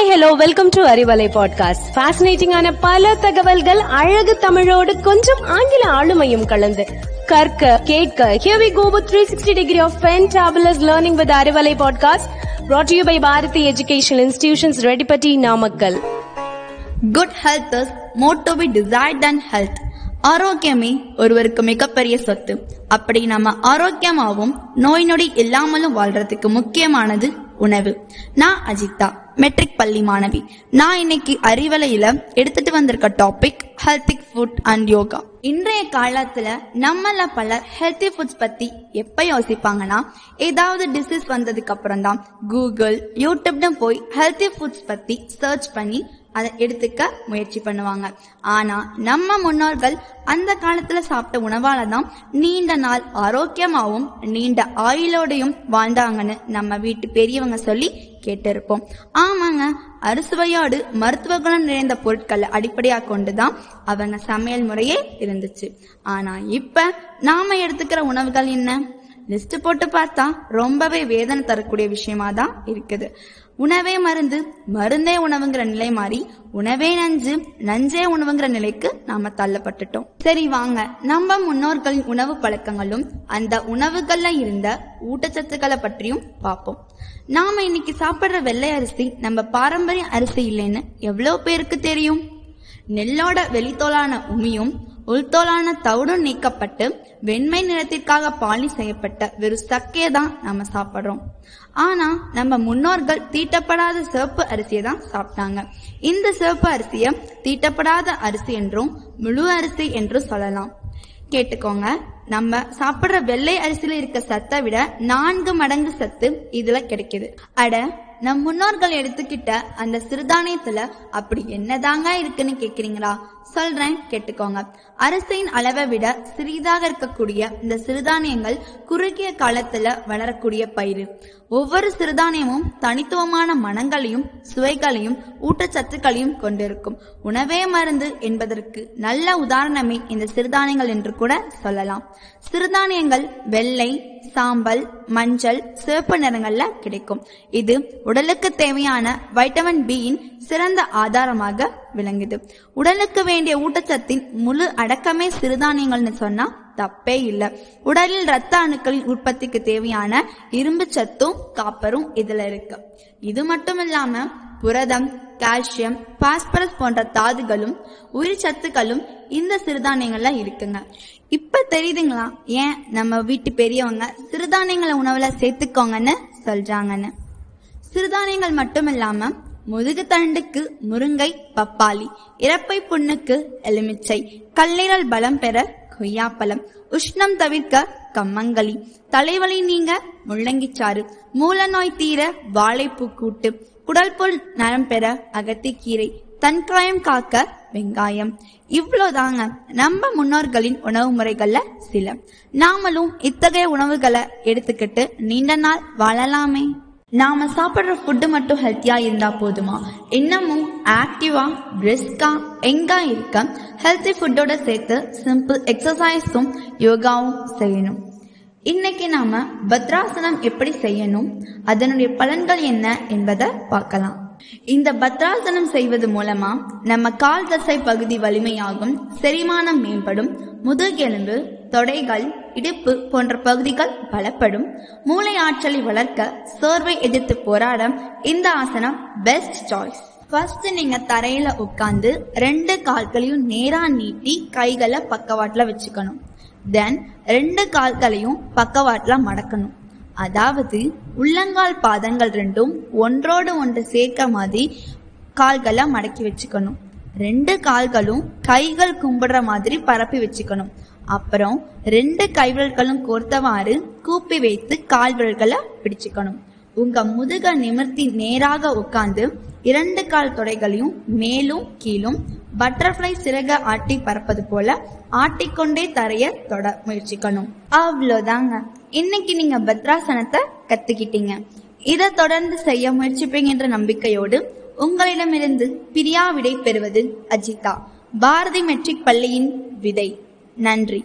Hi hello welcome to Arivalai podcast. ஃபேசினேட்டிங்கான பல தகவல்கள் அழகு தமிழோடு கொஞ்சம் ஆங்கில ஆளுமையும் கலந்து கற்க கேட்க here we go with 360 degree of fantabulous learning with Arivalai podcast brought to you by Bharathi educational institutions Rettipatti Namakkal. Good health is more to be desired than health. ஆரோக்கியமே ஒருவருக்கு மிகப்பெரிய சொத்து. அப்படி நம்ம ஆரோக்கியமாகவும் நோய் நொடி இல்லாமலும் வாழ்றதுக்கு முக்கியமானது உணவு. நான் அஜிதா, மெட்ரிக் பள்ளி மாணவி. நான் இன்னைக்கு அறிவலையில எடுத்துட்டு வந்திருக்க topic healthy food and yoga. இன்றைய காலத்துல நம்மள பலர் ஹெல்தி ஃபுட்ஸ் பத்தி எப்ப யோசிப்பாங்கன்னா, ஏதாவது டிசீஸ் வந்ததுக்கு அப்புறம் தான் கூகுள் யூடியூப்ல போய் ஹெல்தி ஃபுட்ஸ் பத்தி சர்ச் பண்ணி அதை எடுத்துக்க முயற்சி பண்ணுவாங்க. ஆனா நம்ம முன்னோர்கள் அந்த காலத்துல சாப்பிட்ட உணவால தான் நீண்ட நாள் ஆரோக்கியமாகவும் நீண்ட ஆயுளோடையும் வாழ்ந்தாங்கன்னு நம்ம வீட்டு பெரியவங்க சொல்லி கேட்டிருப்போம். ஆமாங்க, அறுசுவையோடு மருத்துவ குணம் நிறைந்த பொருட்களை அடிப்படையாக கொண்டுதான் அவங்க சமையல் முறையே இருந்துச்சு. ஆனா இப்ப நாம எடுத்துக்கிற உணவுகள் என்ன லிஸ்ட் போட்டு பார்த்தா ரொம்பவே வேதனை தரக்கூடிய விஷயமா தான் இருக்குது. உணவே மருந்து, மருந்தே உணவுங்கிற நிலை மாறி உணவே நஞ்சு, நஞ்சே உணவுங்கிற நிலைக்கு நாம தள்ளப்பட்டுட்டோம். சரி வாங்க, நம்ம முன்னோர்களின் உணவு பழக்கங்களும் அந்த உணவுகள்ல இருந்த ஊட்டச்சத்துக்களை பற்றியும் பார்ப்போம். நாம இன்னைக்கு சாப்பிடுற வெள்ளை அரிசி நம்ம பாரம்பரிய அரிசி இல்லைன்னு எவ்வளவு பேருக்கு தெரியும்? நெல்லோட வெளித்தோலான உமியும் உள்தோலான தவிடும் நீக்கப்பட்டு வெண்மை நிறத்திற்காக பாலி செய்யப்பட்ட வெறும் சக்கையை தான் நம்ம சாப்பிட்றோம். ஆனா நம்ம முன்னோர்கள் தீட்டப்படாத சிவப்பு அரிசியை தான் சாப்பிட்டாங்க. இந்த சிவப்பு அரிசியை தீட்டப்படாத அரிசி என்றும் முழு அரிசி என்றும் சொல்லலாம். கேட்டுக்கோங்க, நம்ம சாப்பிடுற வெள்ளை அரிசியில இருக்க சத்தை விட 4 மடங்கு சத்து இதுல கிடைக்குது. அட, நம் முன்னோர்கள் எடுத்துக்கிட்ட அந்த சிறுதானியத்துல அப்படி என்னதாங்க இருக்குன்னு கேக்குறீங்களா? சொல்றேன், கேட்டுக்கோங்க. அரிசியின் அளவை விட சிறிதாக இருக்கக்கூடிய இந்த சிறுதானியங்கள் குறுகிய காலத்துல வளரக்கூடிய பயிர். ஒவ்வொரு சிறுதானியமும் தனித்துவமான மனங்களையும் சுவைகளையும் ஊட்டச்சத்துக்களையும் கொண்டிருக்கும். உணவே மருந்து என்பதற்கு நல்ல உதாரணமே இந்த சிறுதானியங்கள் என்று கூட சொல்லலாம். சிறுதானியங்கள் வெள்ளை, சாம்பல், மஞ்சள், சிவப்பு நிறங்கள்ல கிடைக்கும். இது உடலுக்கு தேவையான வைட்டமின் பியின் சிறந்த ஆதாரமாக விளங்குது. உடலுக்கு வேண்டிய ஊட்டச்சத்தின் முழு அடக்கமே சிறுதானியங்கள்னு சொன்னா தப்பே இல்லை. உடலில் இரத்த அணுக்களின் உற்பத்திக்கு தேவையான இரும்பு சத்தும் காப்பரும் இதுல இருக்கு. இது மட்டும் இல்லாம புரதம், கால்சியம், பாஸ்பரஸ் போன்ற தாதுகளும் உயிர் சத்துக்களும் இந்த சிறுதானியங்கள்ல இருக்குங்க. இப்ப தெரியுதுங்களா ஏன் நம்ம வீட்டு பெரியவங்க சிறுதானியங்களை உணவுல சேர்த்துக்கோங்கன்னு சொல்றாங்கன்னு? சிறுதானியங்கள் மட்டும் இல்லாம முதுகு தண்டுக்கு முருங்கை, பப்பாளி, இறப்பை புண்ணுக்கு எலுமிச்சை, கல்லீரல் பலம் பெற கொய்யாப்பழம், உஷ்ணம் தவிர்க்க கம்மங்களி, தலைவலி நீங்க முள்ளங்கிச்சாறு, மூல நோய் தீர வாழைப்பூ கூட்டு, குடல்புல் நலம் பெற அகத்திக்கீரை, தன்காயம் காக்க வெங்காயம். இவ்வளவுதாங்க நம்ம முன்னோர்களின் உணவு முறைகள்ல சில. நாமளும் இத்தகைய உணவுகளை எடுத்துக்கிட்டு நீண்ட நாள் வாழலாமே. நாம சாப்பிடுற ஃபுட்டு மட்டும் ஹெல்த்தியா இருந்தா போதுமா? இன்னமும் ஆக்டிவா பிரிஸ்கா எங்கா இருக்க ஹெல்த்தி ஃபுட்டோட சேர்த்து சிம்பிள் எக்ஸசைஸும் யோகாவும் செய்யணும். இன்னைக்கு நாம பத்ராசனம் எப்படி செய்யணும், அதனுடைய பலன்கள் என்ன என்பதை பார்க்கலாம். இந்த பத்ராசனம் செய்வது மூலமா நம்ம கால் தசை பகுதி வலிமையாகும், செரிமானம் மேம்படும், முதுகெலும்பு, தொடைகள், இடுப்பு போன்ற பகுதிகள் பலப்படும், மூளை ஆற்றலை வளர்க்க, சோர்வை எதிர்த்து போராட இந்த ஆசனம் பெஸ்ட் சாய்ஸ். ஃபர்ஸ்ட் நீங்க தரையில உட்கார்ந்து 2 கால்களையும் நேரா நீட்டி கைகளை பக்கவாட்டுல வச்சுக்கணும். தென் 2 கால்களையும் பக்கவாட்டுல மடக்கணும். அதாவது உள்ளங்கால் பாதங்கள் 2ம் ஒன்றோடு ஒன்று சேர்க்க மாதிரி கால்களை மடக்கி வச்சுக்கணும். 2 கால்களும் கைகள் கும்பிடுற மாதிரி பரப்பி வச்சுக்கணும். அப்புறம் 2 கைவிரல்களும் கோர்த்தவாறு கூப்பி வைத்து கால் விரல்களை பிடிச்சுக்கணும். உங்க முதுக நிமிர்த்தி நேராக உட்கார்ந்து 2 கால் தொடைகளையும் மேலும் கீழும் பட்டர்ஃபிளை சிறக ஆட்டி பறப்பது போல ஆட்டிக்கொண்டே தரைய தொட முயற்சிக்கணும். அவ்வளோதாங்க, இன்னைக்கு நீங்க பத்ராசனத்தை கத்துக்கிட்டீங்க. இதை தொடர்ந்து செய்ய முயற்சிப்பீங்கன்ற நம்பிக்கையோடு உங்களிடமிருந்து பிரியா விடை பெறுவது அஜிதா, பாரதி மெட்ரிக் பள்ளியின் விடை. நன்றி.